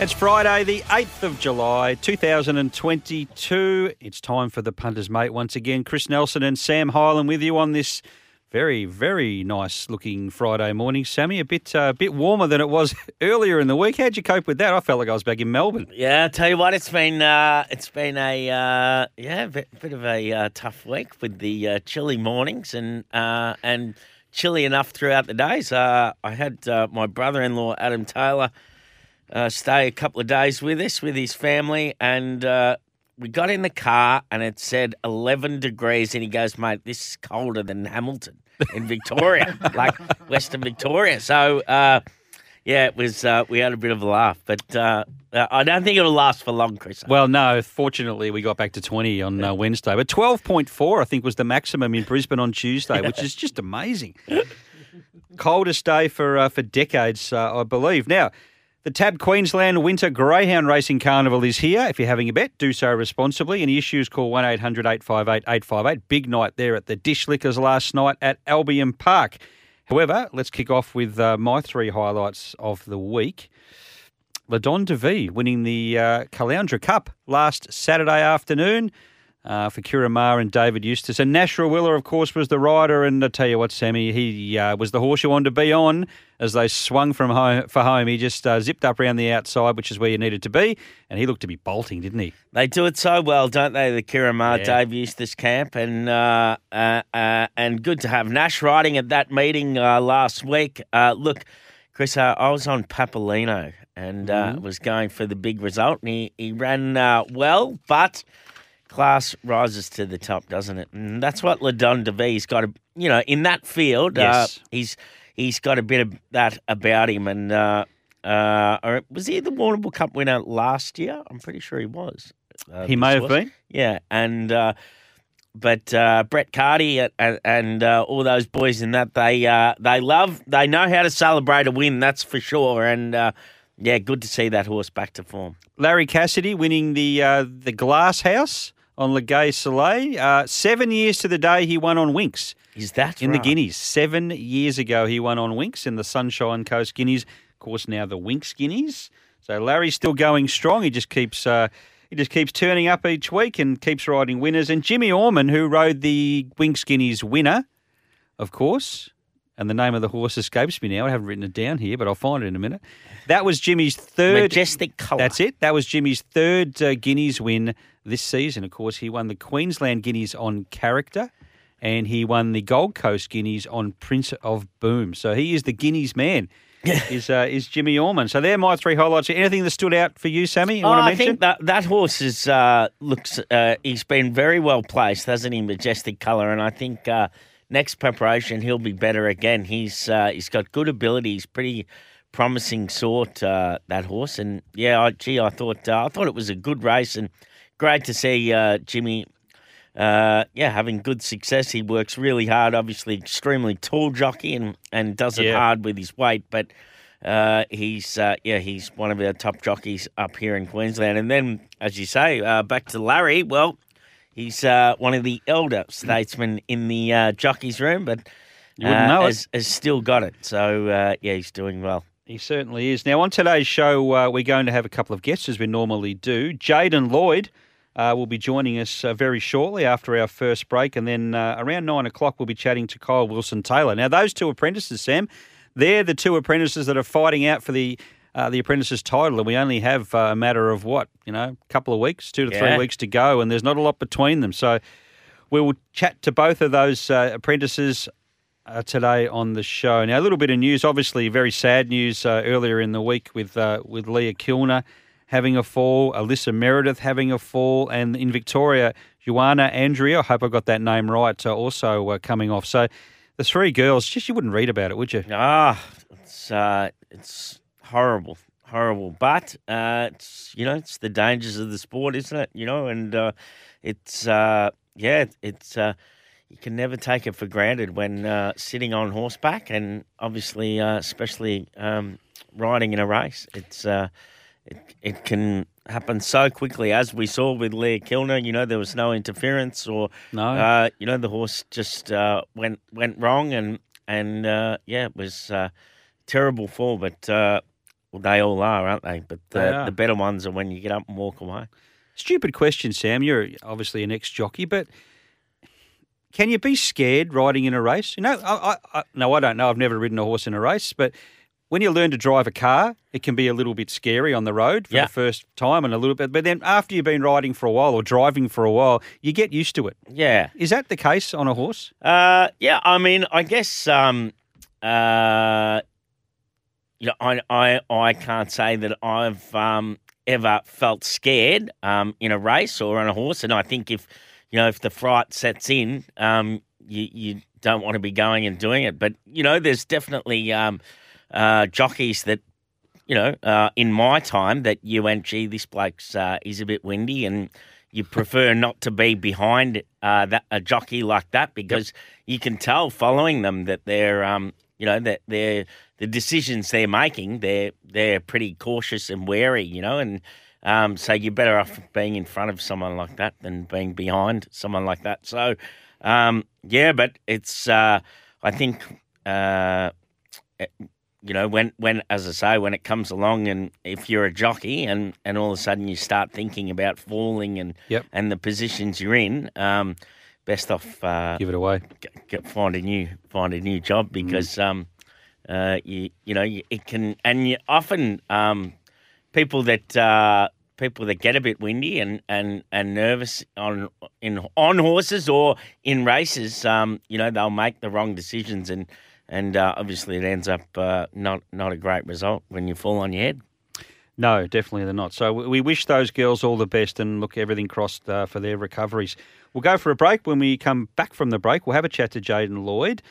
It's Friday, the 8th of July, 2022. It's time for The Punters, Mate. Once again, Chris Nelson and Sam Hyland with you on this very, very nice-looking Friday morning. Sammy, a bit warmer than it was earlier in the week. How'd you cope with that? I felt like I was back in Melbourne. Yeah, I tell you what, it's been a bit of a tough week with the chilly mornings and chilly enough throughout the days. I had my brother-in-law, Adam Taylor, stay a couple of days with us, with his family, and we got in the car and it said 11 degrees and he goes, mate, this is colder than Hamilton in Victoria, like Western Victoria. So, it was. We had a bit of a laugh, but I don't think it'll last for long, Chris. Well, no, fortunately we got back to 20 on Wednesday, but 12.4 I think was the maximum in Brisbane on Tuesday, which is just amazing. Coldest day for decades, I believe. Now, the TAB Queensland Winter Greyhound Racing Carnival is here. If you're having a bet, do so responsibly. Any issues, call 1-800-858-858. Big night there at the Dish Lickers last night at Albion Park. However, let's kick off with my three highlights of the week. Ladonna DeVie winning the Caloundra Cup last Saturday afternoon for Kiramar and David Eustace. And Nash Rawiller, of course, was the rider. And I tell you what, Sammy, he was the horse you wanted to be on as they swung from home for home. He just zipped up around the outside, which is where you needed to be. And he looked to be bolting, didn't he? They do it so well, don't they, the Kiramar, yeah. Dave Eustace camp. And and good to have Nash riding at that meeting last week. Look, Chris, I was on Papalino and was going for the big result. And he ran well, but class rises to the top, doesn't it? And that's what Ladonna DeVie's got. In that field, yes. He's got a bit of that about him. And was he the Warrnambool Cup winner last year? I'm pretty sure he was. He may have been. Yeah, and but Brett Carty and all those boys in that they know how to celebrate a win. That's for sure. And good to see that horse back to form. Larry Cassidy winning the Glass House on Legay Soleil. 7 years to the day he won on Winx. Is that right? In the Guineas. 7 years ago he won on Winx in the Sunshine Coast Guineas. Of course, now the Winx Guineas. So Larry's still going strong. He just keeps turning up each week and keeps riding winners. And Jimmy Orman, who rode the Winx Guineas winner, of course, and the name of the horse escapes me now. I haven't written it down here, but I'll find it in a minute. That was Jimmy's third. Majestic Colour. That's it. That was Jimmy's third Guineas win this season. Of course, he won the Queensland Guineas on Character, and he won the Gold Coast Guineas on Prince of Boom. So he is the Guineas man, is Jimmy Orman. So they're my three highlights. Anything that stood out for you, Sammy, you want to mention? I think that horse is, he's been very well placed, hasn't he, Majestic Colour? And I think next preparation, he'll be better again. He's got good ability. He's pretty promising sort, that horse. And yeah, I thought it was a good race and great to see Jimmy. Having good success. He works really hard. Obviously, extremely tall jockey and does it hard with his weight. But he's one of our top jockeys up here in Queensland. And then, as you say, back to Larry. Well, he's one of the elder statesmen in the jockey's room, but you wouldn't know has still got it. So, he's doing well. He certainly is. Now, on today's show, we're going to have a couple of guests, as we normally do. Jaden Lloyd will be joining us very shortly after our first break, and then around 9 o'clock we'll be chatting to Kyle Wilson-Taylor. Now, those two apprentices, Sam, they're the two apprentices that are fighting out for the the apprentices' title, and we only have a matter of what, a couple of weeks, 2 to 3 weeks to go, and there's not a lot between them. So we will chat to both of those apprentices today on the show. Now, a little bit of news, obviously very sad news earlier in the week with Leah Kilner having a fall, Alyssa Meredith having a fall, and in Victoria, Joanna Andrea, I hope I got that name right, also coming off. So the three girls, just you wouldn't read about it, would you? It's horrible, horrible. But, it's the dangers of the sport, isn't it? You can never take it for granted when sitting on horseback and obviously especially riding in a race. It can happen so quickly, as we saw with Leah Kilner. There was no interference the horse just went wrong and it was a terrible fall. But they all are, aren't they? But the better ones are when you get up and walk away. Stupid question, Sam. You're obviously an ex-jockey, but can you be scared riding in a race? I don't know. I've never ridden a horse in a race, but when you learn to drive a car, it can be a little bit scary on the road for the first time and a little bit. But then after you've been riding for a while or driving for a while, you get used to it. Yeah. Is that the case on a horse? I guess I can't say that I've ever felt scared in a race or on a horse. And I think if the fright sets in, you don't want to be going and doing it. But, there's definitely jockeys that, in my time that you went, gee, this bloke's is a bit windy, and you prefer not to be behind a jockey like that, because you can tell following them that they're, that they're the decisions they're making, they're pretty cautious and wary, so you're better off being in front of someone like that than being behind someone like that. So, but it's, I think, when, as I say, when it comes along, and if you're a jockey and all of a sudden you start thinking about falling and the positions you're in, best off give it away, find a new job, because it can, and you often people that get a bit windy and nervous on horses or in races, they'll make the wrong decisions and obviously it ends up not a great result when you fall on your head. No, definitely they're not. So we wish those girls all the best, and look, everything crossed for their recoveries. We'll go for a break. When we come back from the break, we'll have a chat to Jaden Lloyd,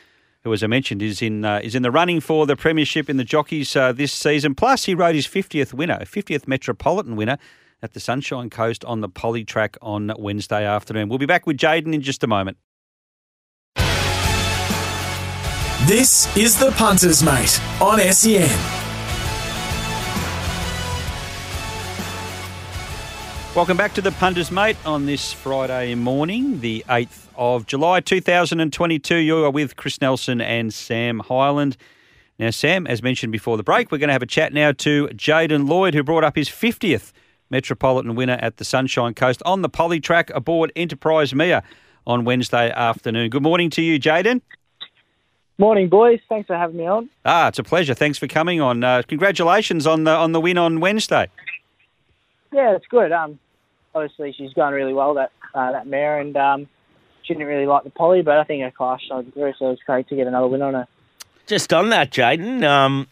who, as I mentioned, is in the running for the premiership in the jockeys this season. Plus, he rode his 50th Metropolitan winner at the Sunshine Coast on the Polytrack on Wednesday afternoon. We'll be back with Jaden in just a moment. This is The Punter's Mate on SCN. Welcome back to The Punter's Mate on this Friday morning, the 8th of July 2022. You are with Chris Nelson and Sam Hyland. Now, Sam, as mentioned before the break, we're going to have a chat now to Jaden Lloyd, who brought up his 50th Metropolitan winner at the Sunshine Coast on the Polytrack aboard Enterprise Mia on Wednesday afternoon. Good morning to you, Jaden. Morning, boys. Thanks for having me on. It's a pleasure. Thanks for coming on. Congratulations on the win on Wednesday. Yeah, it's good. Obviously, she's going really well, that mare, and she didn't really like the poly, but I think her class showed through, so it was great to get another win on her. Just on that, Jaden,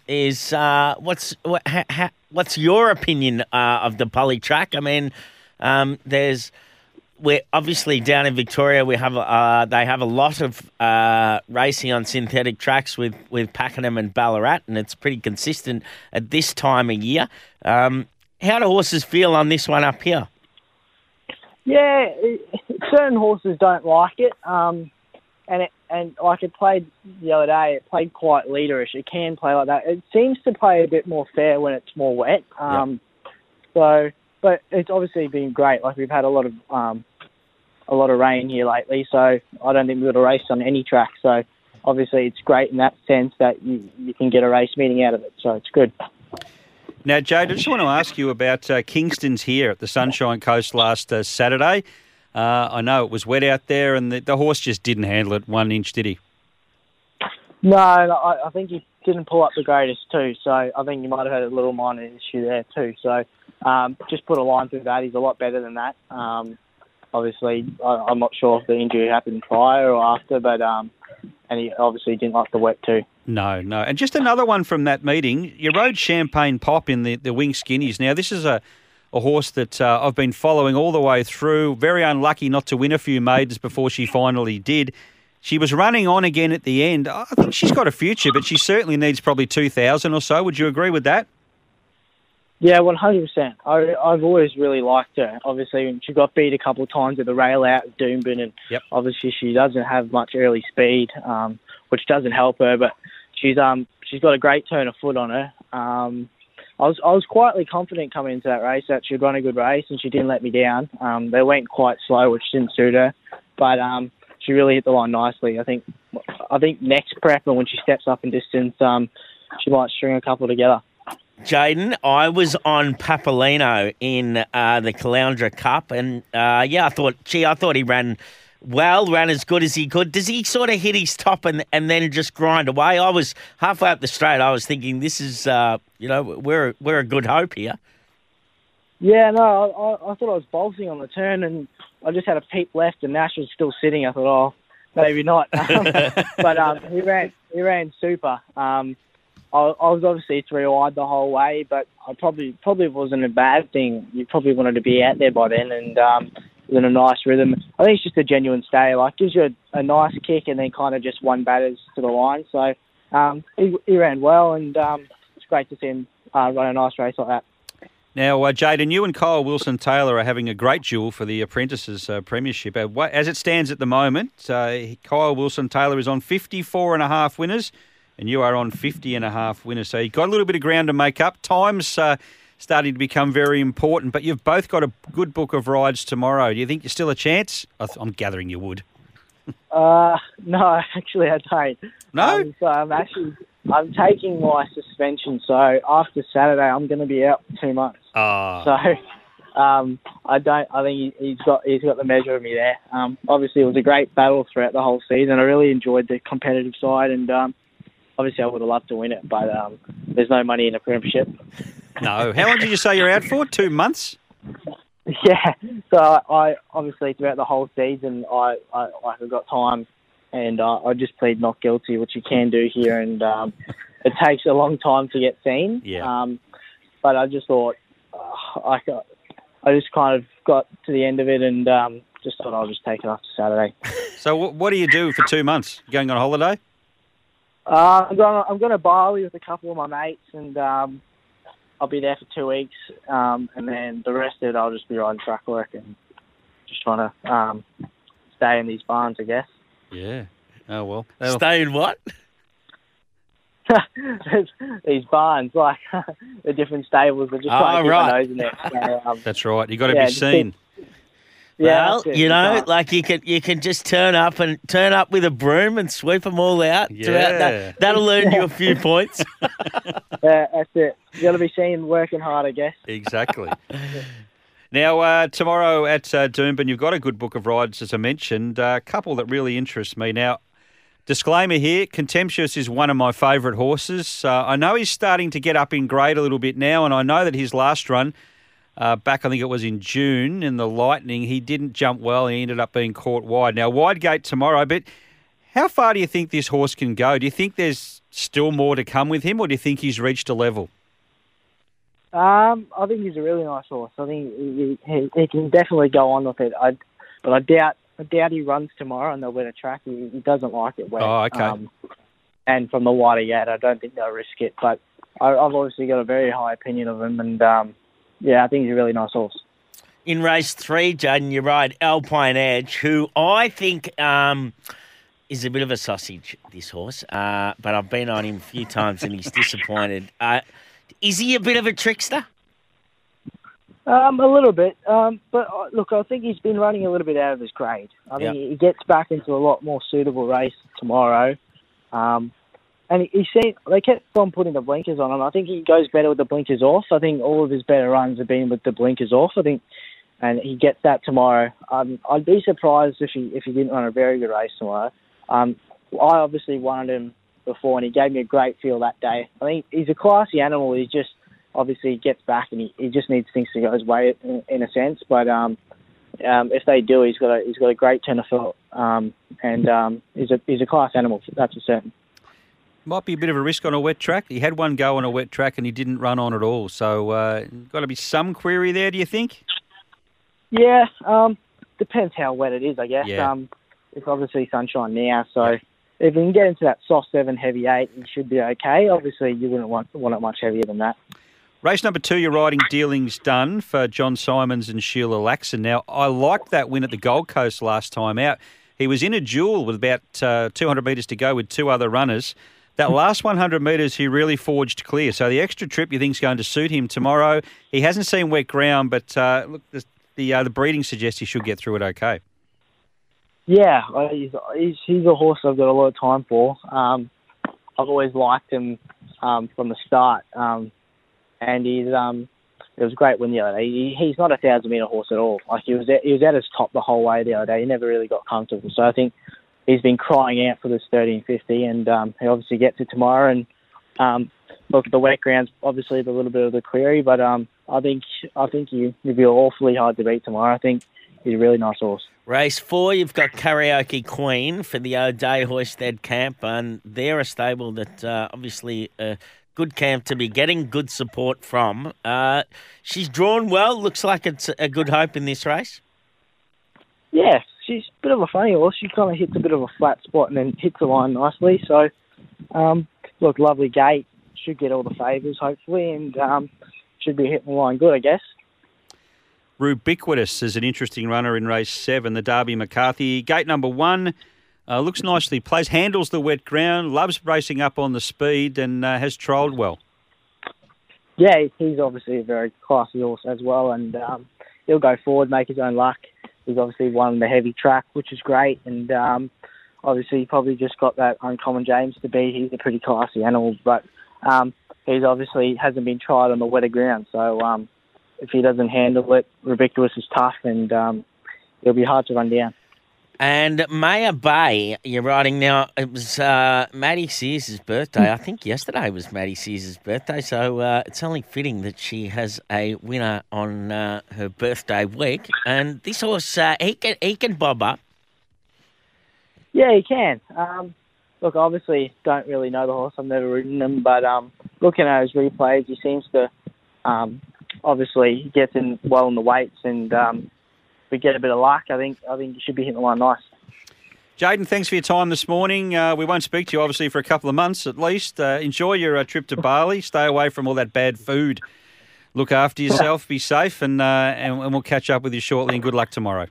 what's your opinion of the poly track? I mean, we're obviously down in Victoria. We have they have a lot of racing on synthetic tracks with Pakenham and Ballarat, and it's pretty consistent at this time of year. How do horses feel on this one up here? Yeah, certain horses don't like it, and like it played the other day, it played quite leaderish. It can play like that. It seems to play a bit more fair when it's more wet. But it's obviously been great. Like, we've had a lot of rain here lately, so I don't think we've got a race on any track. So obviously it's great in that sense that you can get a race meeting out of it. So it's good. Now, Jade, I just want to ask you about Kingston's here at the Sunshine Coast last Saturday. I know it was wet out there, and the horse just didn't handle it one inch, did he? No, I think he didn't pull up the greatest too, so I think you might have had a little minor issue there too. So just put a line through that. He's a lot better than that. Obviously, I'm not sure if the injury happened prior or after, but and he obviously didn't like the wet too. No. And just another one from that meeting. You rode Champagne Pop in the Winx Guineas. Now, this is a horse that I've been following all the way through. Very unlucky not to win a few maidens before she finally did. She was running on again at the end. I think she's got a future, but she certainly needs probably 2,000 or so. Would you agree with that? Yeah, 100%. I've always really liked her. Obviously, she got beat a couple of times at the rail out at Doomben, and obviously she doesn't have much early speed, which doesn't help her, but she's got a great turn of foot on her. I was quietly confident coming into that race that she'd run a good race, and she didn't let me down. They went quite slow, which didn't suit her, but she really hit the line nicely. I think next prep and when she steps up in distance, she might string a couple together. Jaden, I was on Papalino in the Caloundra Cup, and I thought he ran well, ran as good as he could. Does he sort of hit his top and then just grind away? I was halfway up the straight. I was thinking, this is, we're a good hope here. Yeah, no, I thought I was bolting on the turn, and I just had a peep left, and Nash was still sitting. I thought, oh, maybe not. But he ran super. I was obviously three wide the whole way, but I probably wasn't a bad thing. You probably wanted to be out there by then, and in a nice rhythm. I think it's just a genuine stay. Like, gives you a nice kick, and then kind of just one batters to the line. So he ran well, and it's great to see him run a nice race like that. Now, Jaden, you and Kyle Wilson-Taylor are having a great duel for the Apprentices Premiership. As it stands at the moment, Kyle Wilson-Taylor is on 54.5 winners, and you are on 50.5 winners. So you've got a little bit of ground to make up. Time's starting to become very important, but you've both got a good book of rides tomorrow. Do you think you're still a chance? I'm gathering you would. No, actually I don't. No? So I'm taking my suspension, so after Saturday I'm going to be out for 2 months. So I think he's got the measure of me there. Obviously it was a great battle throughout the whole season. I really enjoyed the competitive side, and obviously I would have loved to win it, but there's no money in a premiership. No. How long did you say you're out for? 2 months? Yeah. So I obviously throughout the whole season I got time. And I just plead not guilty, which you can do here. And it takes a long time to get seen. Yeah. But I just thought, I just kind of got to the end of it and just thought I'll just take it after Saturday. So what do you do for 2 months? Going on holiday? I'm going to Bali with a couple of my mates, and I'll be there for 2 weeks. And then the rest of it, I'll just be riding track work and just trying to stay in these barns, I guess. Yeah. Oh, well. Stay in what? These barns, like the different stables, are just trying to get my nose in there. So, that's right. You've got to be seen. You can just turn up with a broom and sweep them all out. Yeah. That'll earn you a few points. Yeah, that's it. You've got to be seen working hard, I guess. Exactly. Now, tomorrow at Doomben, you've got a good book of rides, as I mentioned, a couple that really interest me. Now, disclaimer here, Contemptuous is one of my favourite horses. I know he's starting to get up in grade a little bit now, and I know that his last run, back I think it was in June, in the Lightning, he didn't jump well. He ended up being caught wide. Now, wide gate tomorrow, but how far do you think this horse can go? Do you think there's still more to come with him, or do you think he's reached a level? I think he's a really nice horse. I think he can definitely go on with it. But I doubt he runs tomorrow on the wetter track. He doesn't like it wet. Oh, okay. And from the wider gate, I don't think they'll risk it. But I've obviously got a very high opinion of him, and I think he's a really nice horse. In race 3, Jaden, you ride Alpine Edge, who I think is a bit of a sausage. This horse, but I've been on him a few times and he's disappointed. Is he a bit of a trickster? A little bit. But, look, I think he's been running a little bit out of his grade. I think he gets back into a lot more suitable race tomorrow. And they kept on putting the blinkers on him. I think he goes better with the blinkers off. I think all of his better runs have been with the blinkers off. And he gets that tomorrow. I'd be surprised if he didn't run a very good race tomorrow. I obviously wanted him before, and he gave me a great feel that day. I think he's a classy animal. He just obviously gets back, and he just needs things to go his way in a sense. But if they do, he's got a great turn of foot, and he's a class animal. That's for certain. Might be a bit of a risk on a wet track. He had one go on a wet track and he didn't run on at all. So got to be some query there, do you think? Yeah, depends how wet it is, I guess. Yeah. It's obviously sunshine now, so yeah. If we can get into that soft 7, heavy 8, it should be okay. Obviously, you wouldn't want it much heavier than that. Race number 2, you're riding Dealings Done for John Simons and Sheila Laxon. Now, I liked that win at the Gold Coast last time out. He was in a duel with about 200 metres to go with two other runners. That last 100 metres, he really forged clear. So the extra trip you think is going to suit him tomorrow. He hasn't seen wet ground, but look, the breeding suggests he should get through it okay. Yeah, he's a horse I've got a lot of time for. I've always liked him from the start, and he's it was a great win the other day. He's not a 1,000-metre horse at all. Like he was at his top the whole way the other day. He never really got comfortable. So I think he's been crying out for this 1350, and he obviously gets it tomorrow. And look, the wet ground's obviously a little bit of the query, but I think he'd be awfully hard to beat tomorrow. I think he's a really nice horse. Race 4, you've got Karaoke Queen for the O'Day Hoistead camp, and they're a stable that obviously a good camp to be getting good support from. She's drawn well. Looks like it's a good hope in this race. Yes. She's a bit of a funny horse. She kind of hits a bit of a flat spot and then hits the line nicely. So, look, lovely gate. Should get all the favours, hopefully, and should be hitting the line good, I guess. Rebicundus is an interesting runner in race 7, the Derby McCarthy. Gate number 1, looks nicely placed, handles the wet ground, loves racing up on the speed and has trialled well. Yeah, he's obviously a very classy horse as well, and he'll go forward, make his own luck. He's obviously won the heavy track, which is great, and obviously he probably just got that Uncommon James to beat. He's a pretty classy animal, but he's obviously hasn't been tried on the wetter ground. So if he doesn't handle it, Rebicundus is tough, and it'll be hard to run down. And Maya Bay, you're riding now. It was Maddie Sears' birthday. I think yesterday was Maddie Sears' birthday, so it's only fitting that she has a winner on her birthday week. And this horse, he can bob up. Yeah, he can. Look, obviously, don't really know the horse. I've never ridden him, but looking at his replays, he seems to obviously gets in well in the weights and. We get a bit of luck, I think you should be hitting the line nice. Jaden, thanks for your time this morning. We won't speak to you, obviously, for a couple of months at least. Enjoy your trip to Bali. Stay away from all that bad food. Look after yourself. Be safe, and we'll catch up with you shortly, and good luck tomorrow.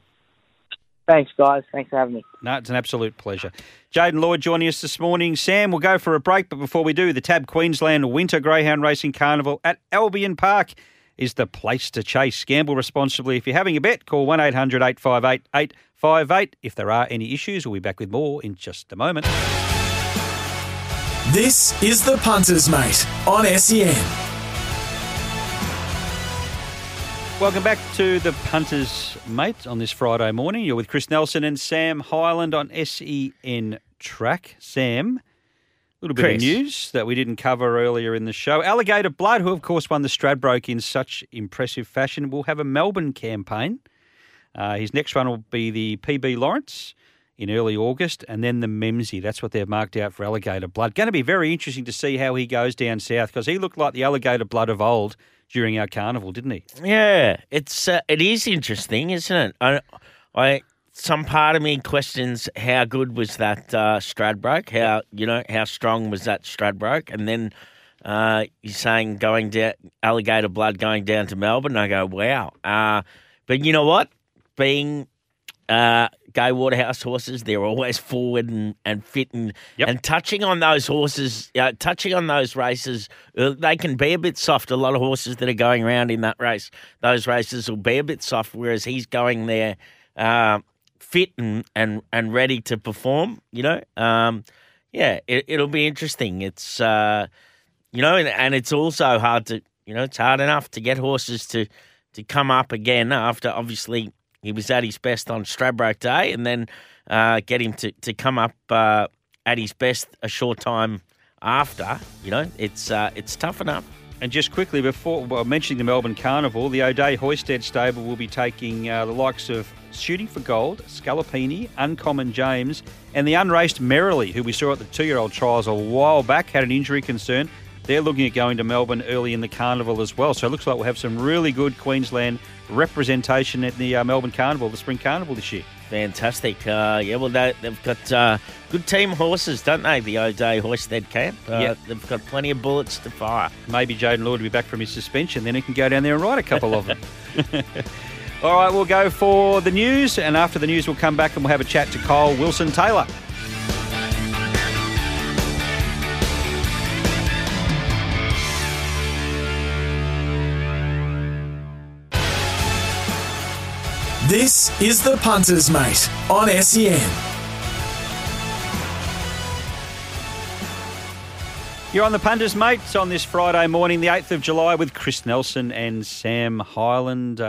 Thanks, guys. Thanks for having me. No, it's an absolute pleasure. Jaden Lloyd joining us this morning. Sam, we'll go for a break, but before we do, the TAB Queensland Winter Greyhound Racing Carnival at Albion Park is the place to chase. Gamble responsibly. If you're having a bet, call 1800 858 858. If there are any issues, we'll be back with more in just a moment. This is The Punter's Mate on SCN. Welcome back to The Punter's Mate on this Friday morning. You're with Chris Nelson and Sam Hyland on SCN Track. Sam, a little bit of news that we didn't cover earlier in the show. Alligator Blood, who, of course, won the Stradbroke in such impressive fashion, will have a Melbourne campaign. His next run will be the PB Lawrence in early August and then the Memsey. That's what they've marked out for Alligator Blood. Going to be very interesting to see how he goes down south because he looked like the Alligator Blood of old during our carnival, didn't he? Yeah, it is interesting, isn't it? Some part of me questions how good was that Stradbroke, how strong was that Stradbroke? And then you're saying going down, Alligator Blood going down to Melbourne. I go, wow. But you know what? Being Gay Waterhouse horses, they're always forward and fit and touching on those horses, touching on those races, they can be a bit soft. A lot of horses that are going around in that race, those races will be a bit soft, whereas he's going there fit and ready to perform, you know. It'll be interesting. It's, and it's also hard to, it's hard enough to get horses to come up again after obviously he was at his best on Stradbroke Day and then get him to come up at his best a short time after, you know, it's toughen up. And just quickly, before mentioning the Melbourne Carnival, the O'Day Hoistead stable will be taking the likes of Shooting for Gold, Scalapini, Uncommon James, and the unraced Merrily, who we saw at the two-year-old trials a while back, had an injury concern. They're looking at going to Melbourne early in the carnival as well. So it looks like we'll have some really good Queensland representation at the Melbourne Carnival, the Spring Carnival this year. Fantastic. Yeah, well, they've got good team horses, don't they, the O'Day Hoistead camp? Yeah. They've got plenty of bullets to fire. Maybe Jaden Lloyd will be back from his suspension. Then he can go down there and ride a couple of them. All right, we'll go for the news. And after the news, we'll come back and we'll have a chat to Kyle Wilson-Taylor. This is The Punter's Mate on SCN. You're on The Punter's Mate on this Friday morning, the 8th of July, with Chris Nelson and Sam Highland.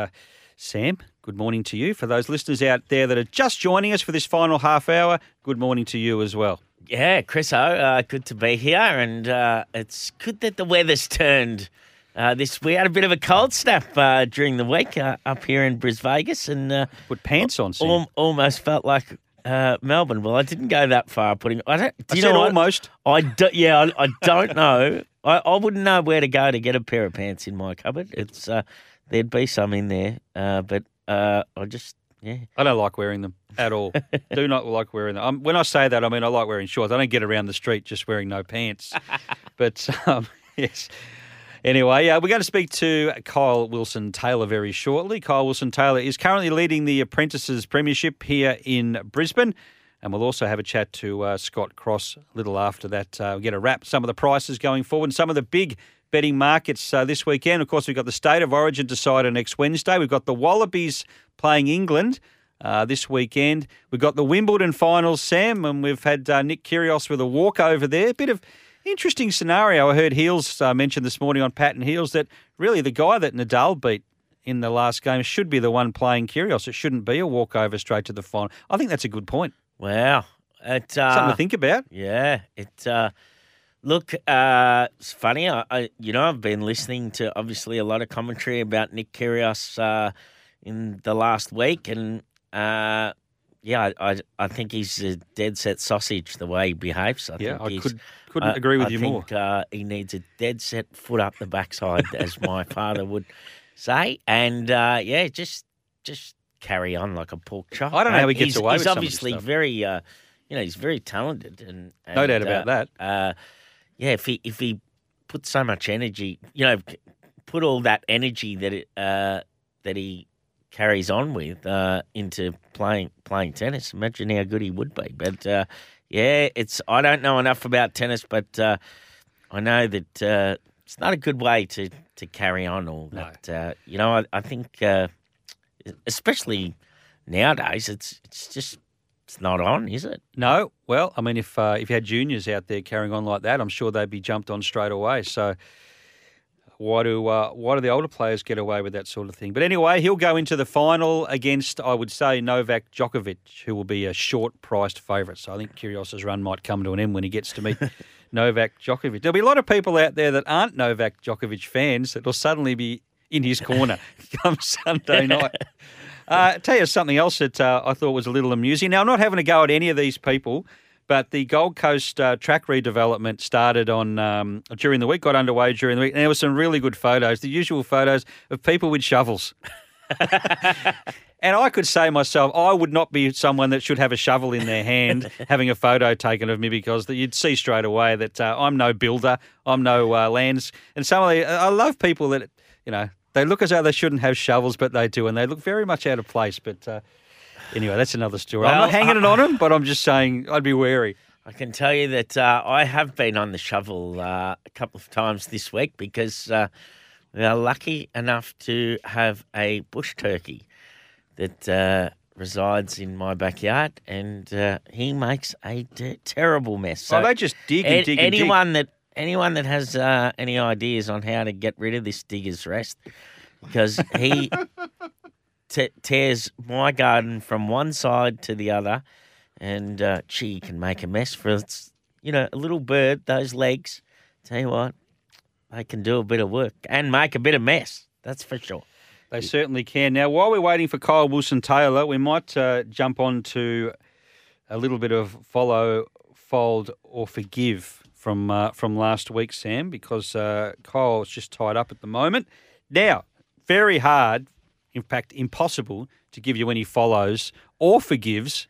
Sam, good morning to you. For those listeners out there that are just joining us for this final half hour, good morning to you as well. Yeah, Chris-o, good to be here. And it's good that the weather's turned. We had a bit of a cold snap during the week up here in Brisvegas, and put pants on. Almost felt like Melbourne. Well, I didn't go that far. Almost. I don't know. I wouldn't know where to go to get a pair of pants in my cupboard. It's there'd be some in there, but I just. Yeah. I don't like wearing them at all. Do not like wearing them. When I say that, I mean I like wearing shorts. I don't get around the street just wearing no pants. But yes. Anyway, we're going to speak to Kyle Wilson-Taylor very shortly. Kyle Wilson-Taylor is currently leading the Apprentices Premiership here in Brisbane. And we'll also have a chat to Scott Cross a little after that. We'll get a wrap some of the prices going forward and some of the big betting markets this weekend. Of course, we've got the State of Origin decider next Wednesday. We've got the Wallabies playing England this weekend. We've got the Wimbledon finals, Sam, and we've had Nick Kyrgios with a walkover there. A bit of interesting scenario. I heard Heels mentioned this morning on Pat and Heels that really the guy that Nadal beat in the last game should be the one playing Kyrgios. It shouldn't be a walkover straight to the final. I think that's a good point. Wow. Something to think about. Yeah. It's funny. I've been listening to obviously a lot of commentary about Nick Kyrgios in the last week, and I think he's a dead set sausage the way he behaves. I couldn't agree with you more. I think he needs a dead set foot up the backside, as my father would say. And just carry on like a pork chop. I don't know how he gets away with some of this stuff. He's obviously very, he's very talented, and no doubt about that. If he put so much energy, put all that energy that he carries on with into playing tennis. Imagine how good he would be. But I don't know enough about tennis, but I know that it's not a good way to carry on all that. No. I think especially nowadays, it's not on, is it? No. Well, I mean, if you had juniors out there carrying on like that, I'm sure they'd be jumped on straight away. So. Why do the older players get away with that sort of thing? But anyway, he'll go into the final against, I would say, Novak Djokovic, who will be a short-priced favourite. So I think Kyrgios's run might come to an end when he gets to meet Novak Djokovic. There'll be a lot of people out there that aren't Novak Djokovic fans that will suddenly be in his corner come Sunday night. Tell you something else that I thought was a little amusing. Now, I'm not having a go at any of these people, but the Gold Coast track redevelopment started got underway during the week, and there were some really good photos, the usual photos of people with shovels. And I could say myself, I would not be someone that should have a shovel in their hand having a photo taken of me, because you'd see straight away that I'm no builder, I'm no lands. And I love people that, they look as though they shouldn't have shovels, but they do, and they look very much out of place, but... Anyway, that's another story. Well, I'm not hanging it on him, but I'm just saying I'd be wary. I can tell you that I have been on the shovel a couple of times this week, because we are lucky enough to have a bush turkey that resides in my backyard, and he makes a terrible mess. So they just dig and dig and dig. Anyone that has any ideas on how to get rid of this digger's rest, because he... tears my garden from one side to the other, and she can make a mess for you know, a little bird, those legs, tell you what, they can do a bit of work and make a bit of mess. That's for sure. They certainly can. Now, while we're waiting for Kyle Wilson-Taylor, we might jump on to a little bit of follow, fold or forgive from last week, Sam, because Kyle's just tied up at the moment. Now, very hard, in fact, impossible to give you any follows or forgives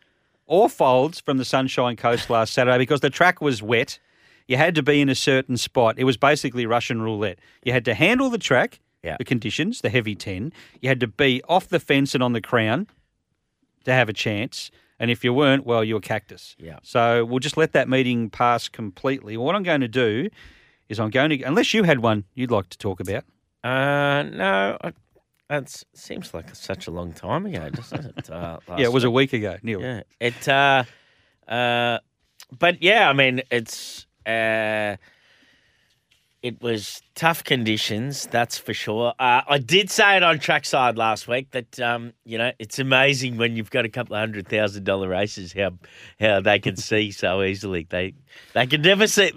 or folds from the Sunshine Coast last Saturday because the track was wet. You had to be in a certain spot. It was basically Russian roulette. You had to handle the track. Yeah. The conditions, the heavy 10. You had to be off the fence and on the crown to have a chance. And if you weren't, well, you were cactus. Yeah. So we'll just let that meeting pass completely. What I'm going to do is I'm going to, unless you had one you'd like to talk about. No, it seems like such a long time ago, doesn't it? Yeah, it was a week ago, Neil. Yeah. It, but yeah, I mean, it's, it was tough conditions, that's for sure. I did say it on Trackside last week that, you know, it's amazing when you've got a couple of $100,000 races how they can see so easily. They can never see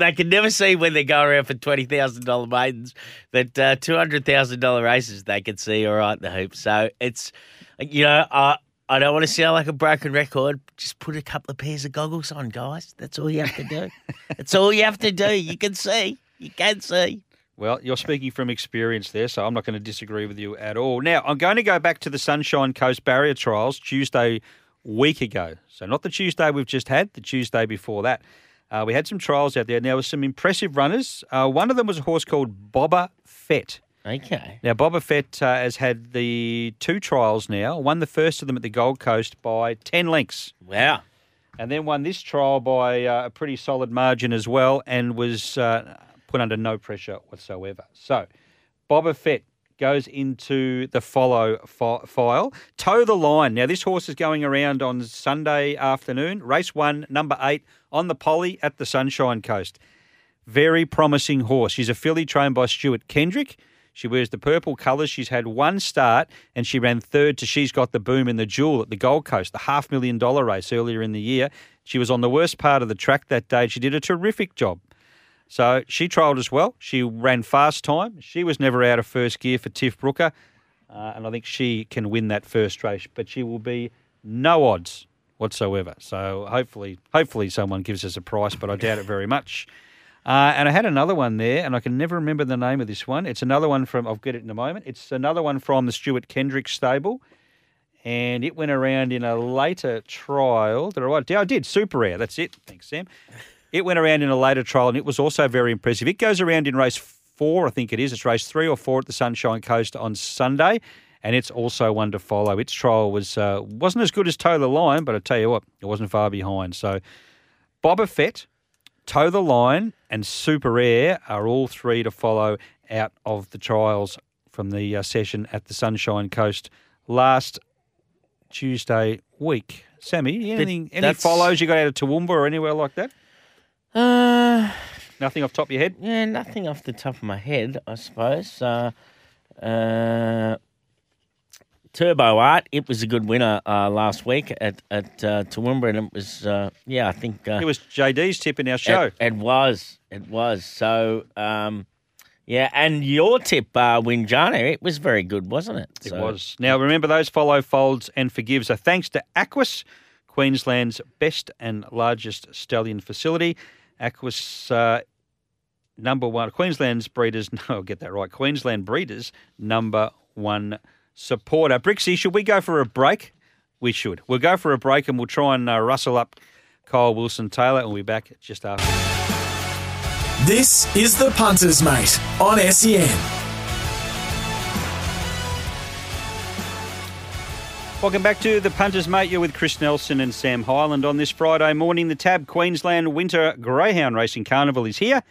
when they go around for $20,000 maidens that $200,000 races they can see all right in the hoop. So it's, you know, I don't want to sound like a broken record. Just put a couple of pairs of goggles on, guys. That's all you have to do. That's all you have to do. You can see. You can see. Well, you're speaking from experience there, so I'm not going to disagree with you at all. Now, I'm going to go back to the Sunshine Coast Barrier Trials Tuesday week ago. So not the Tuesday we've just had, the Tuesday before that. We had some trials out there, and there were some impressive runners. One of them was a horse called Boba Fett. Okay. Now, Boba Fett has had the two trials now, won the first of them at the Gold Coast by 10 lengths. Wow. And then won this trial by a pretty solid margin as well and was put under no pressure whatsoever. So Boba Fett goes into the follow file. Toe the Line. Now, this horse is going around on Sunday afternoon, race 1, number 8, on the Poly at the Sunshine Coast. Very promising horse. She's a filly trained by Stuart Kendrick. She wears the purple colours. She's had one start and she ran third to She's Got the Boom in the Jewel at the Gold Coast, the $500,000 race earlier in the year. She was on the worst part of the track that day. She did a terrific job. So she trialled as well. She ran fast time. She was never out of first gear for Tiff Brooker, and I think she can win that first race, but she will be no odds whatsoever. So hopefully someone gives us a price, but I doubt it very much. And I had another one there, and I can never remember the name of this one. It's another one from – I'll get it in a moment. It's another one from the Stuart Kendrick stable, and it went around in a later trial. I did. Super Rare. That's it. Thanks, Sam. It went around in a later trial, and it was also very impressive. It goes around in race 4, I think it is. It's race 3 or 4 at the Sunshine Coast on Sunday, and it's also one to follow. Its trial was, wasn't as good as Toe the Line, but I tell you what, it wasn't far behind. So Boba Fett, Toe the Line and Super Rare are all three to follow out of the trials from the session at the Sunshine Coast last Tuesday week. Sammy, any follows you got out of Toowoomba or anywhere like that? Nothing off the top of your head? Yeah, nothing off the top of my head, I suppose. Turbo Art, it was a good winner last week at Toowoomba, and it was, I think... it was JD's tip in our show. It was. So, and your tip, Winjana, it was very good, wasn't it? It was. Now, remember, those follow, folds and forgives are thanks to Aquis, Queensland's best and largest stallion facility. Aquis #1, Queensland Breeders #1 supporter. Brixie, should we go for a break? We should. We'll go for a break and we'll try and rustle up Kyle Wilson-Taylor, and we'll be back just after. This is The Punters, Mate on SCN. Welcome back to The Punters, Mate. You're with Chris Nelson and Sam Hyland on this Friday morning. The TAB Queensland Winter Greyhound Racing Carnival is here.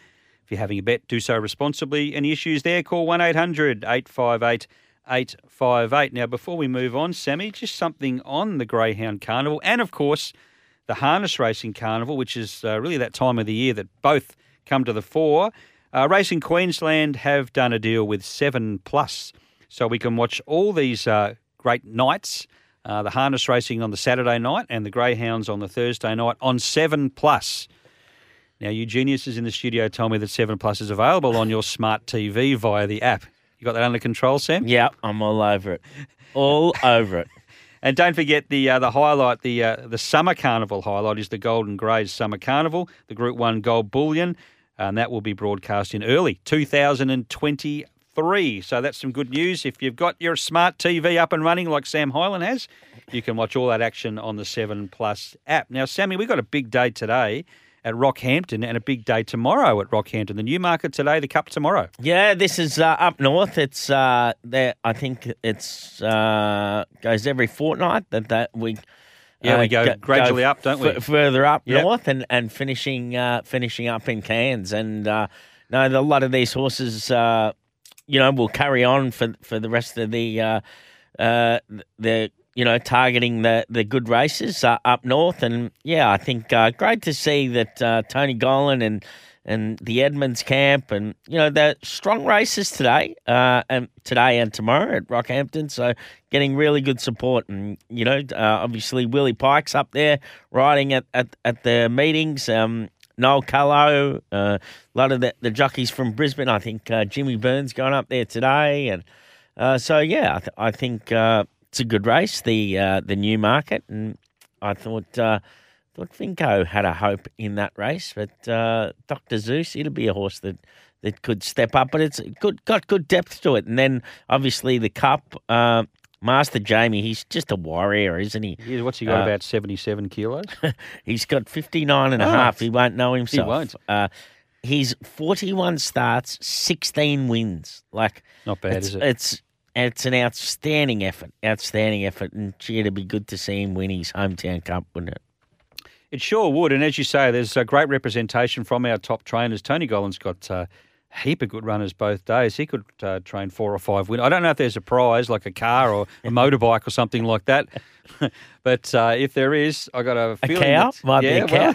If you're having a bet, do so responsibly. Any issues there, call 1-800-858-858. Now, before we move on, Sammy, just something on the Greyhound Carnival and, of course, the Harness Racing Carnival, which is really that time of the year that both come to the fore. Racing Queensland have done a deal with 7+, so we can watch all these great nights. The harness racing on the Saturday night and the greyhounds on the Thursday night on 7+. Now, Eugenius is in the studio told me that 7 Plus is available on your smart TV via the app. You got that under control, Sam? Yeah, I'm all over it. All over it. And don't forget the highlight, the Summer Carnival highlight is the Golden Greys Summer Carnival, the Group 1 Gold Bullion, and that will be broadcast in early 2023. So that's some good news. If you've got your smart TV up and running like Sam Hyland has, you can watch all that action on the 7 Plus app. Now, Sammy, we've got a big day today at Rockhampton and a big day tomorrow at Rockhampton. The Newmarket today, the Cup tomorrow. Yeah, this is up north. It's there. I think it's goes every fortnight that we. Yeah, we go gradually up, don't we? Further up north and finishing up in Cairns. And no, a lot of these horses, will carry on for the rest of the. Targeting the good races up north. And, yeah, I think great to see that Tony Golan and the Edmonds camp and, they're strong races today and tomorrow at Rockhampton. So getting really good support. And, obviously Willie Pike's up there riding at the meetings. Noel Callow, a lot of the jockeys from Brisbane. I think Jimmy Byrne's going up there today. And I think... it's a good race, the Newmarket, and I thought Vinco had a hope in that race, but Dr. Zeus, it'll be a horse that could step up, but it's got good depth to it. And then obviously the Cup, Master Jamie, he's just a warrior, isn't he? Yeah, what's he got, about 77 kilos? He's got 59 and a half. He won't know himself. He won't. He's 41 starts, 16 wins. Like, not bad, is it? It's an outstanding effort, and gee, it'd be good to see him win his hometown cup, wouldn't it? It sure would, and as you say, there's a great representation from our top trainers. Tony Golan's got a heap of good runners both days. He could train 4 or 5 winners. I don't know if there's a prize, like a car or a motorbike or something like that, but if there is, I got a feeling... A cow? Might be a cow. Well,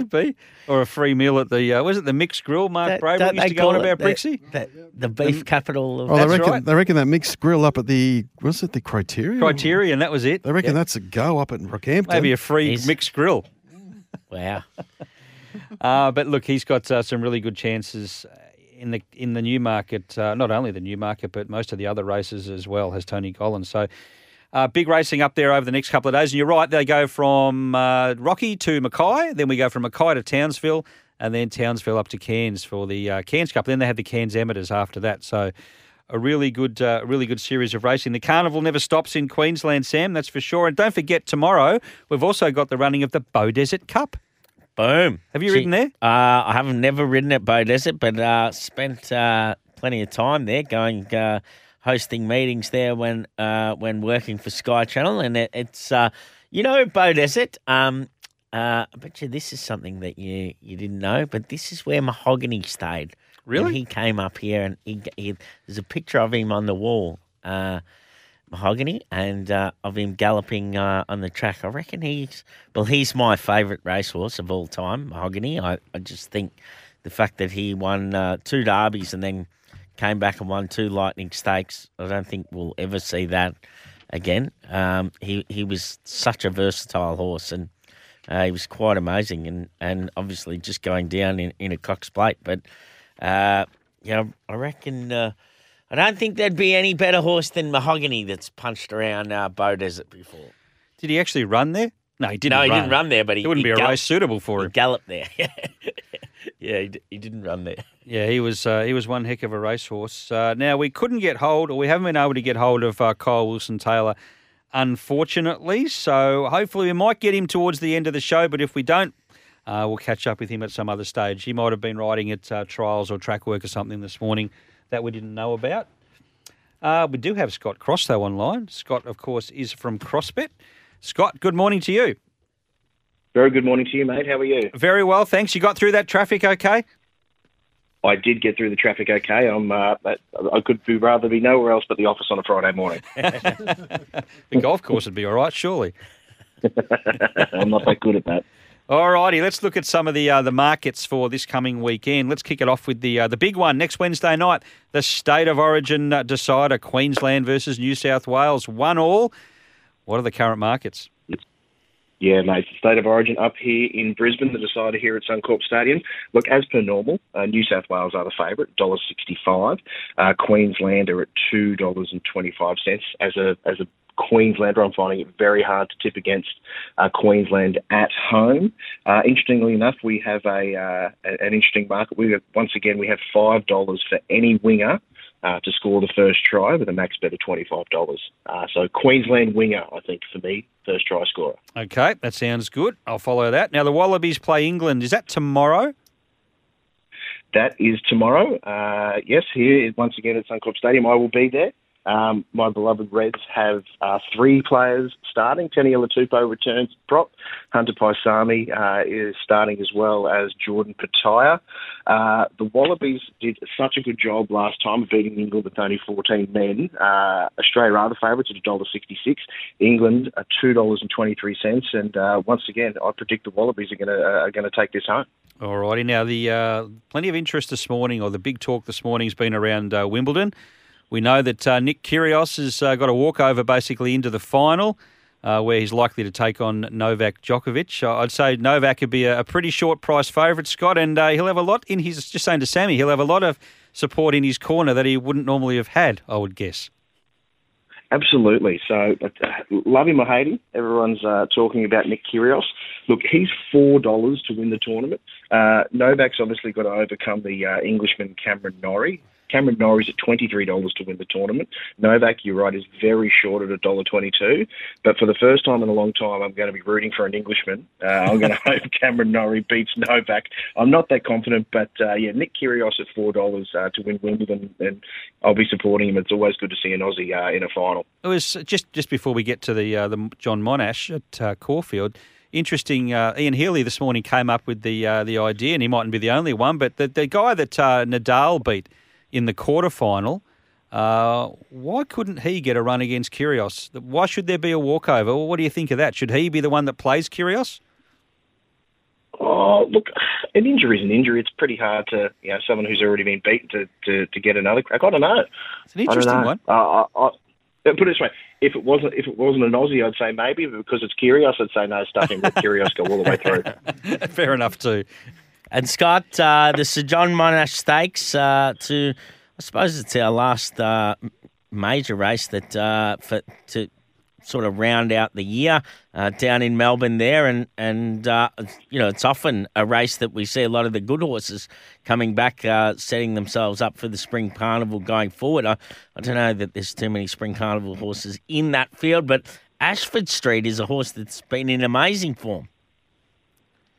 might be. Or a free meal at the, was it the Mixed Grill Mark Braver used to go on about, Brixie? The beef capital of... Oh, they reckon that Mixed Grill up at the, was it the Criterion? Criterion, that was it. They reckon that's a go up at Rockhampton. Maybe a free Mixed Grill. Wow. But look, he's got some really good chances in the Newmarket, not only the Newmarket, but most of the other races as well, has Tony Golan. So... big racing up there over the next couple of days. And you're right, they go from Rocky to Mackay. Then we go from Mackay to Townsville and then Townsville up to Cairns for the Cairns Cup. Then they have the Cairns Amateurs after that. So a really good series of racing. The carnival never stops in Queensland, Sam, that's for sure. And don't forget, tomorrow we've also got the running of the Beaudesert Cup. Boom. Have you ridden there? I haven't never ridden at Beaudesert, but spent plenty of time there going... hosting meetings there when working for Sky Channel, and it's Beaudesert. I bet you this is something that you didn't know, but this is where Mahogany stayed. Really, when he came up here, and he there's a picture of him on the wall, Mahogany, and of him galloping on the track. I reckon he's my favourite racehorse of all time, Mahogany. I just think the fact that he won 2 derbies and then came back and won 2 Lightning Stakes. I don't think we'll ever see that again. He was such a versatile horse, and he was quite amazing. And obviously just going down in a Cox Plate. But I reckon I don't think there'd be any better horse than Mahogany that's punched around Beaudesert before. Did he actually run there? No, he didn't. No, he didn't run there. But it wouldn't be a race suitable for him. He galloped there. Yeah, he didn't run there. Yeah, he was one heck of a racehorse. Now, we haven't been able to get hold of Kyle Wilson-Taylor, unfortunately. So hopefully we might get him towards the end of the show. But if we don't, we'll catch up with him at some other stage. He might have been riding at trials or track work or something this morning that we didn't know about. We do have Scott Cross, though, online. Scott, of course, is from CrossBet. Scott, good morning to you. Very good morning to you, mate. How are you? Very well, thanks. You got through that traffic okay? I did get through the traffic okay. I could rather be nowhere else but the office on a Friday morning. The golf course would be all right, surely. I'm not that good at that. All righty, let's look at some of the markets for this coming weekend. Let's kick it off with the big one next Wednesday night, the State of Origin decider, Queensland versus New South Wales, 1-1. What are the current markets? Yeah, mate, it's the State of Origin up here in Brisbane, the decider here at Suncorp Stadium. Look, as per normal, New South Wales are the favourite, $1.65. Queensland are at $2.25. As a Queenslander, I'm finding it very hard to tip against Queensland at home. Interestingly enough, we have an interesting market. We have $5 for any winger to score the first try with a max bet of $25. So Queensland winger, I think, for me, first try scorer. Okay, that sounds good. I'll follow that. Now, the Wallabies play England. Is that tomorrow? That is tomorrow. Yes, here, once again, at Suncorp Stadium. I will be there. My beloved Reds have three players starting. Teni Elatupo returns prop. Hunter Paisami is starting, as well as Jordan Pataya. The Wallabies did such a good job last time, beating England with only 14 men. Australia are the favourites at $1.66. England at $2.23. And once again, I predict the Wallabies are going to take this home. All righty. Now, the plenty of interest this morning, or the big talk this morning, has been around Wimbledon. We know that Nick Kyrgios has got a walkover basically into the final where he's likely to take on Novak Djokovic. I'd say Novak would be a pretty short price favourite, Scott, and he'll have a lot in his, just saying to Sammy, he'll have a lot of support in his corner that he wouldn't normally have had, I would guess. Absolutely. So, love him or hate him, everyone's talking about Nick Kyrgios. Look, he's $4 to win the tournament. Novak's obviously got to overcome the Englishman Cameron Norrie. Cameron Norrie's at $23 to win the tournament. Novak, you're right, is very short at $1.22. But for the first time in a long time, I'm going to be rooting for an Englishman. I'm going to hope Cameron Norrie beats Novak. I'm not that confident, but yeah, Nick Kyrgios at $4 to win Wimbledon, and I'll be supporting him. It's always good to see an Aussie in a final. It was just before we get to the John Monash at Caulfield. Interesting, Ian Healy this morning came up with the idea, and he mightn't be the only one, but the guy that Nadal beat in the quarterfinal, why couldn't he get a run against Kyrgios? Why should there be a walkover? What do you think of that? Should he be the one that plays Kyrgios? Oh, look, an injury is an injury. It's pretty hard to, you know, someone who's already been beaten to get another crack. I don't know. It's an interesting one. Put it this way: if it wasn't an Aussie, I'd say maybe, but because it's Kyrgios, I'd say no. Stuff him with Kyrgios, go all the way through. Fair enough too. And Scott, the Sir John Monash Stakes I suppose it's our last major race that to sort of round out the year down in Melbourne there, and you know, it's often a race that we see a lot of the good horses coming back, setting themselves up for the Spring Carnival going forward. I don't know that there's too many Spring Carnival horses in that field, but Ashford Street is a horse that's been in amazing form.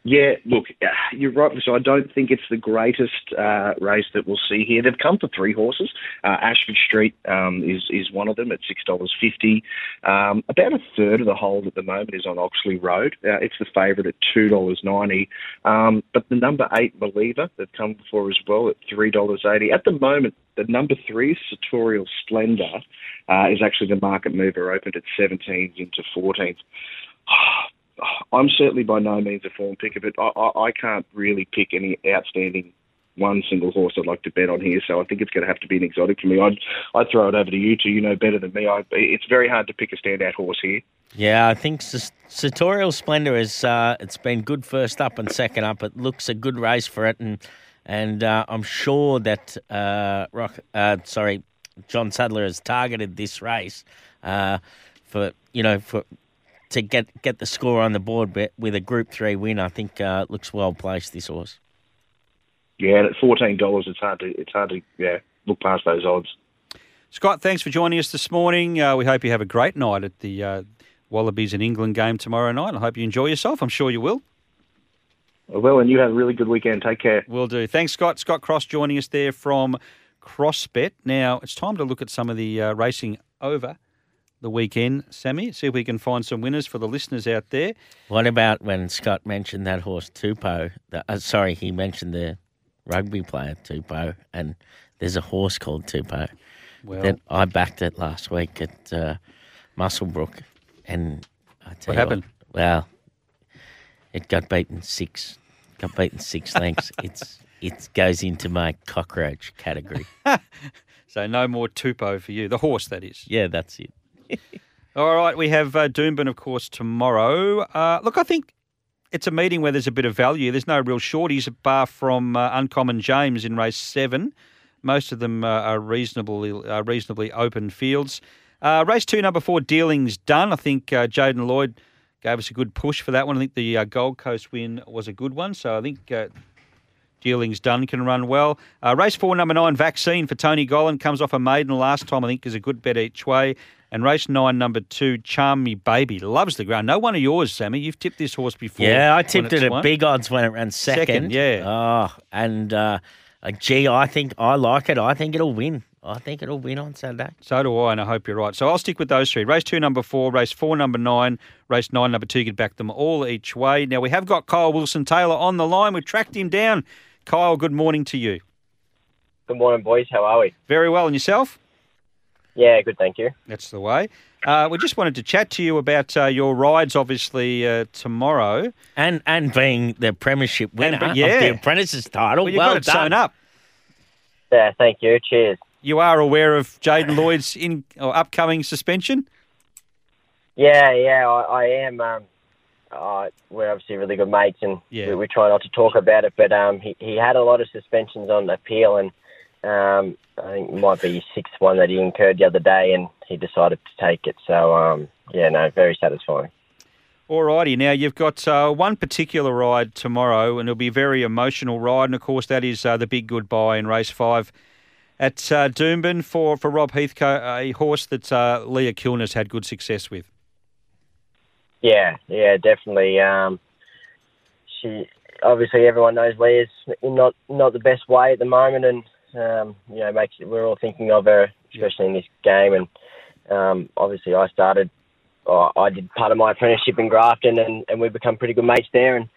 Yeah, look, you're right. So I don't think it's the greatest race that we'll see here. They've come for three horses. Ashford Street is one of them at $6.50. About a third of the hold at the moment is on Oxley Road. It's the favourite at $2.90. But the number 8, Believer, they've come for as well at $3.80. At the moment, the number 3, Sartorial Splendor, is actually the market mover, opened at 17th into 14th. I'm certainly by no means a form picker, but I can't really pick any outstanding one single horse I'd like to bet on here, so I think it's going to have to be an exotic for me. I'd throw it over to you two. You know better than me. It's very hard to pick a standout horse here. Yeah, I think Sartorial Splendor is it's been good first up and second up. It looks a good race for it, and I'm sure that John Sadler has targeted this race to get the score on the board, but with a Group 3 win, I think it looks well placed, this horse. Yeah, and at $14, it's hard to look past those odds. Scott, thanks for joining us this morning. We hope you have a great night at the Wallabies and England game tomorrow night. I hope you enjoy yourself. I'm sure you will. Well, and you have a really good weekend. Take care. Will do. Thanks, Scott. Scott Cross joining us there from Crossbet. Now, it's time to look at some of the racing over the weekend, Sammy, see if we can find some winners for the listeners out there. What about when Scott mentioned that horse Tupou? He mentioned the rugby player Tupou, and there's a horse called Tupou that I backed it last week at Muswellbrook, and I tell you what happened. Well, it got beaten six lengths. It goes into my cockroach category. So no more Tupou for you, the horse that is. Yeah, that's it. All right, we have Doomben, of course, tomorrow. Look, I think it's a meeting where there's a bit of value. There's no real shorties, bar from Uncommon James in race 7. Most of them are reasonably open fields. Race 2, number 4, Dealings Done. I think Jaden Lloyd gave us a good push for that one. I think the Gold Coast win was a good one, so I think Dealings Done can run well. Race 4, number 9, Vaccine for Tony Gollan. Comes off a maiden last time, I think, is a good bet each way. And race 9, number 2, Charm Me Baby. Loves the ground. No one of yours, Sammy. You've tipped this horse before. Yeah, I tipped it at big odds when it ran second. Yeah. Oh, and, gee, I think I like it. I think it'll win. I think it'll win on Saturday. So do I, and I hope you're right. So I'll stick with those three. Race 2, number 4, race 4, number 9, race 9, number 2. Get back them all each way. Now, we have got Kyle Wilson-Taylor on the line. We've tracked him down. Kyle, good morning to you. Good morning, boys. How are we? Very well. And yourself? Yeah, good, thank you. That's the way. We just wanted to chat to you about your rides, obviously, tomorrow. And being the premiership winner of the Apprentices title. Well, you've got it sewn up. Yeah, thank you. Cheers. You are aware of Jaden Lloyd's upcoming suspension? Yeah, I am. We're obviously really good mates, and we try not to talk about it, but he had a lot of suspensions on appeal, and I think it might be his sixth one that he incurred the other day, and he decided to take it. So, very satisfying. All righty. Now, you've got one particular ride tomorrow, and it'll be a very emotional ride. And, of course, that is the Big Goodbye in race 5 at Doomben for Rob Heathcote, a horse that Leah Kilner's had good success with. Yeah, definitely. She obviously, everyone knows Leah's in not the best way at the moment, and we're all thinking of her, especially in this game. And obviously, I did part of my apprenticeship in Grafton, and we've become pretty good mates there. And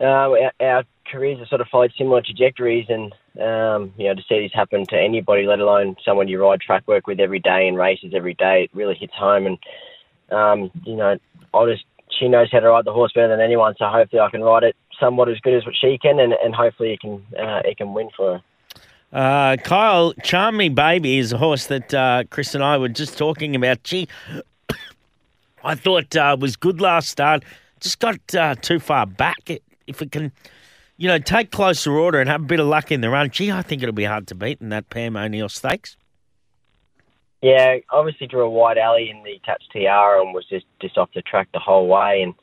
our careers have sort of followed similar trajectories. And to see this happen to anybody, let alone someone you ride track work with every day and races every day, it really hits home. And she knows how to ride the horse better than anyone. So hopefully, I can ride it somewhat as good as what she can, and hopefully, it can win for her. Kyle, Charm Me Baby is a horse that Chris and I were just talking about. Gee, I thought was good last start. Just got too far back. If it can, take closer order and have a bit of luck in the run, gee, I think it'll be hard to beat in that Pam O'Neill Stakes. Yeah, obviously drew a wide alley in the Touch Tiara and was just off the track the whole way. And,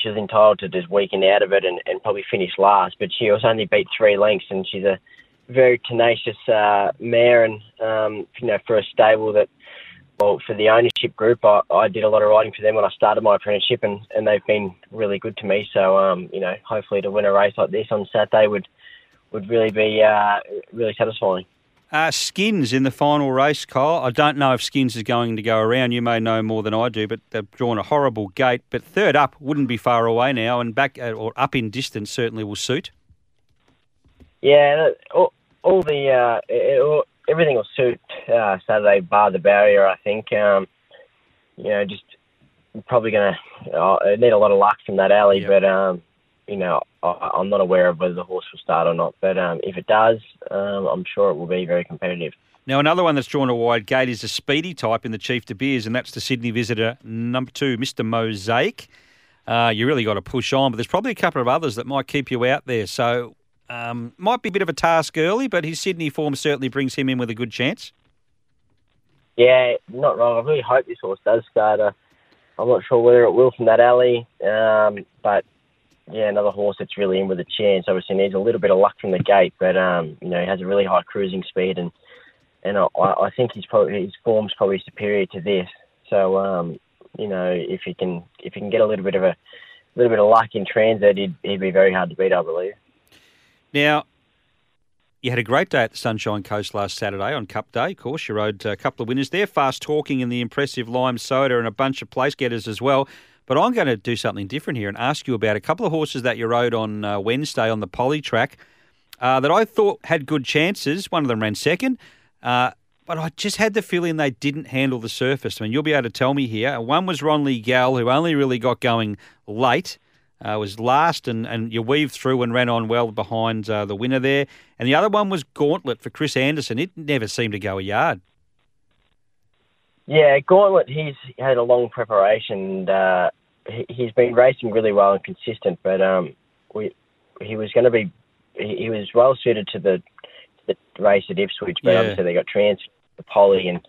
she was entitled to just weaken out of it and probably finish last. But she was only beat 3 lengths, and she's a very tenacious mare, and for a stable that, well, for the ownership group, I did a lot of riding for them when I started my apprenticeship, and they've been really good to me. So hopefully to win a race like this on Saturday would really be really satisfying. Skins in the final race, Kyle. I don't know if Skins is going to go around. You may know more than I do, but they've drawn a horrible gate. But third up wouldn't be far away now, and back or up in distance certainly will suit. Yeah, everything will suit Saturday, bar the barrier, I think. Just probably going to need a lot of luck from that alley, but, I'm not aware of whether the horse will start or not. But if it does, I'm sure it will be very competitive. Now, another one that's drawn a wide gate is a speedy type in the Chief De Beers, and that's the Sydney visitor, number 2, Mr. Mosaic. You really got to push on, but there's probably a couple of others that might keep you out there, so... might be a bit of a task early, but his Sydney form certainly brings him in with a good chance. Yeah, not wrong. I really hope this horse does start. I'm not sure whether it will from that alley, but, another horse that's really in with a chance. Obviously needs a little bit of luck from the gate, but, he has a really high cruising speed, and I think his form's probably superior to this. So, if he can get a little bit of luck in transit, he'd be very hard to beat, I believe. Now, you had a great day at the Sunshine Coast last Saturday on Cup Day, of course. You rode a couple of winners there, Fast Talking and the impressive Lime Soda and a bunch of place-getters as well. But I'm going to do something different here and ask you about a couple of horses that you rode on Wednesday on the Polytrack that I thought had good chances. One of them ran second, but I just had the feeling they didn't handle the surface. I mean, you'll be able to tell me here. One was Ron Lee Gall, who only really got going late. Was last, and you weaved through and ran on well behind the winner there. And the other one was Gauntlet for Chris Anderson. It never seemed to go a yard. Yeah, Gauntlet, he's had a long preparation. He's been racing really well and consistent, but he was well suited to the race at Ipswich, but obviously they got transferred to the Poly, and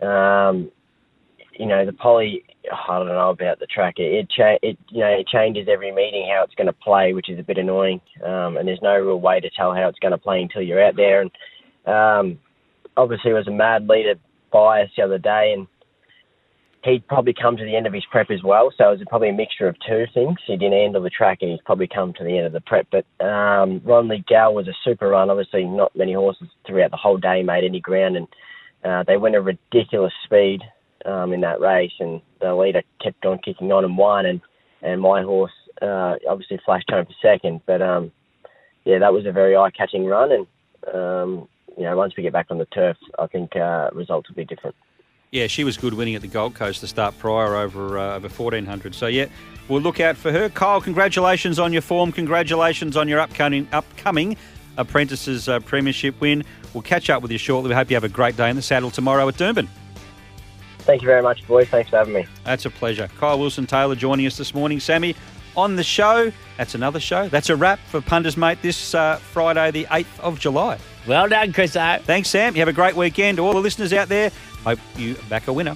the Poly, I don't know about the track. It changes every meeting how it's going to play, which is a bit annoying. And there's no real way to tell how it's going to play until you're out there. And obviously, it was a mad leader bias the other day, and he'd probably come to the end of his prep as well. So it was probably a mixture of two things. He didn't handle the track, and he's probably come to the end of the prep. But Ronley Gal was a super run. Obviously, not many horses throughout the whole day made any ground, and they went a ridiculous speed in that race, and the leader kept on kicking on and won, and my horse obviously flashed home for second. But that was a very eye-catching run, and once we get back on the turf, I think results will be different. Yeah, she was good winning at the Gold Coast the start prior over 1400. So yeah, we'll look out for her. Kyle, congratulations on your form. Congratulations on your upcoming Apprentices Premiership win. We'll catch up with you shortly. We hope you have a great day in the saddle tomorrow at Doomben. Thank you very much, boys. Thanks for having me. That's a pleasure. Kyle Wilson-Taylor joining us this morning. Sammy, on the show, that's another show. That's a wrap for Punters Mate this Friday, the 8th of July. Well done, Chris-o. Thanks, Sam. You have a great weekend. All the listeners out there, hope you back a winner.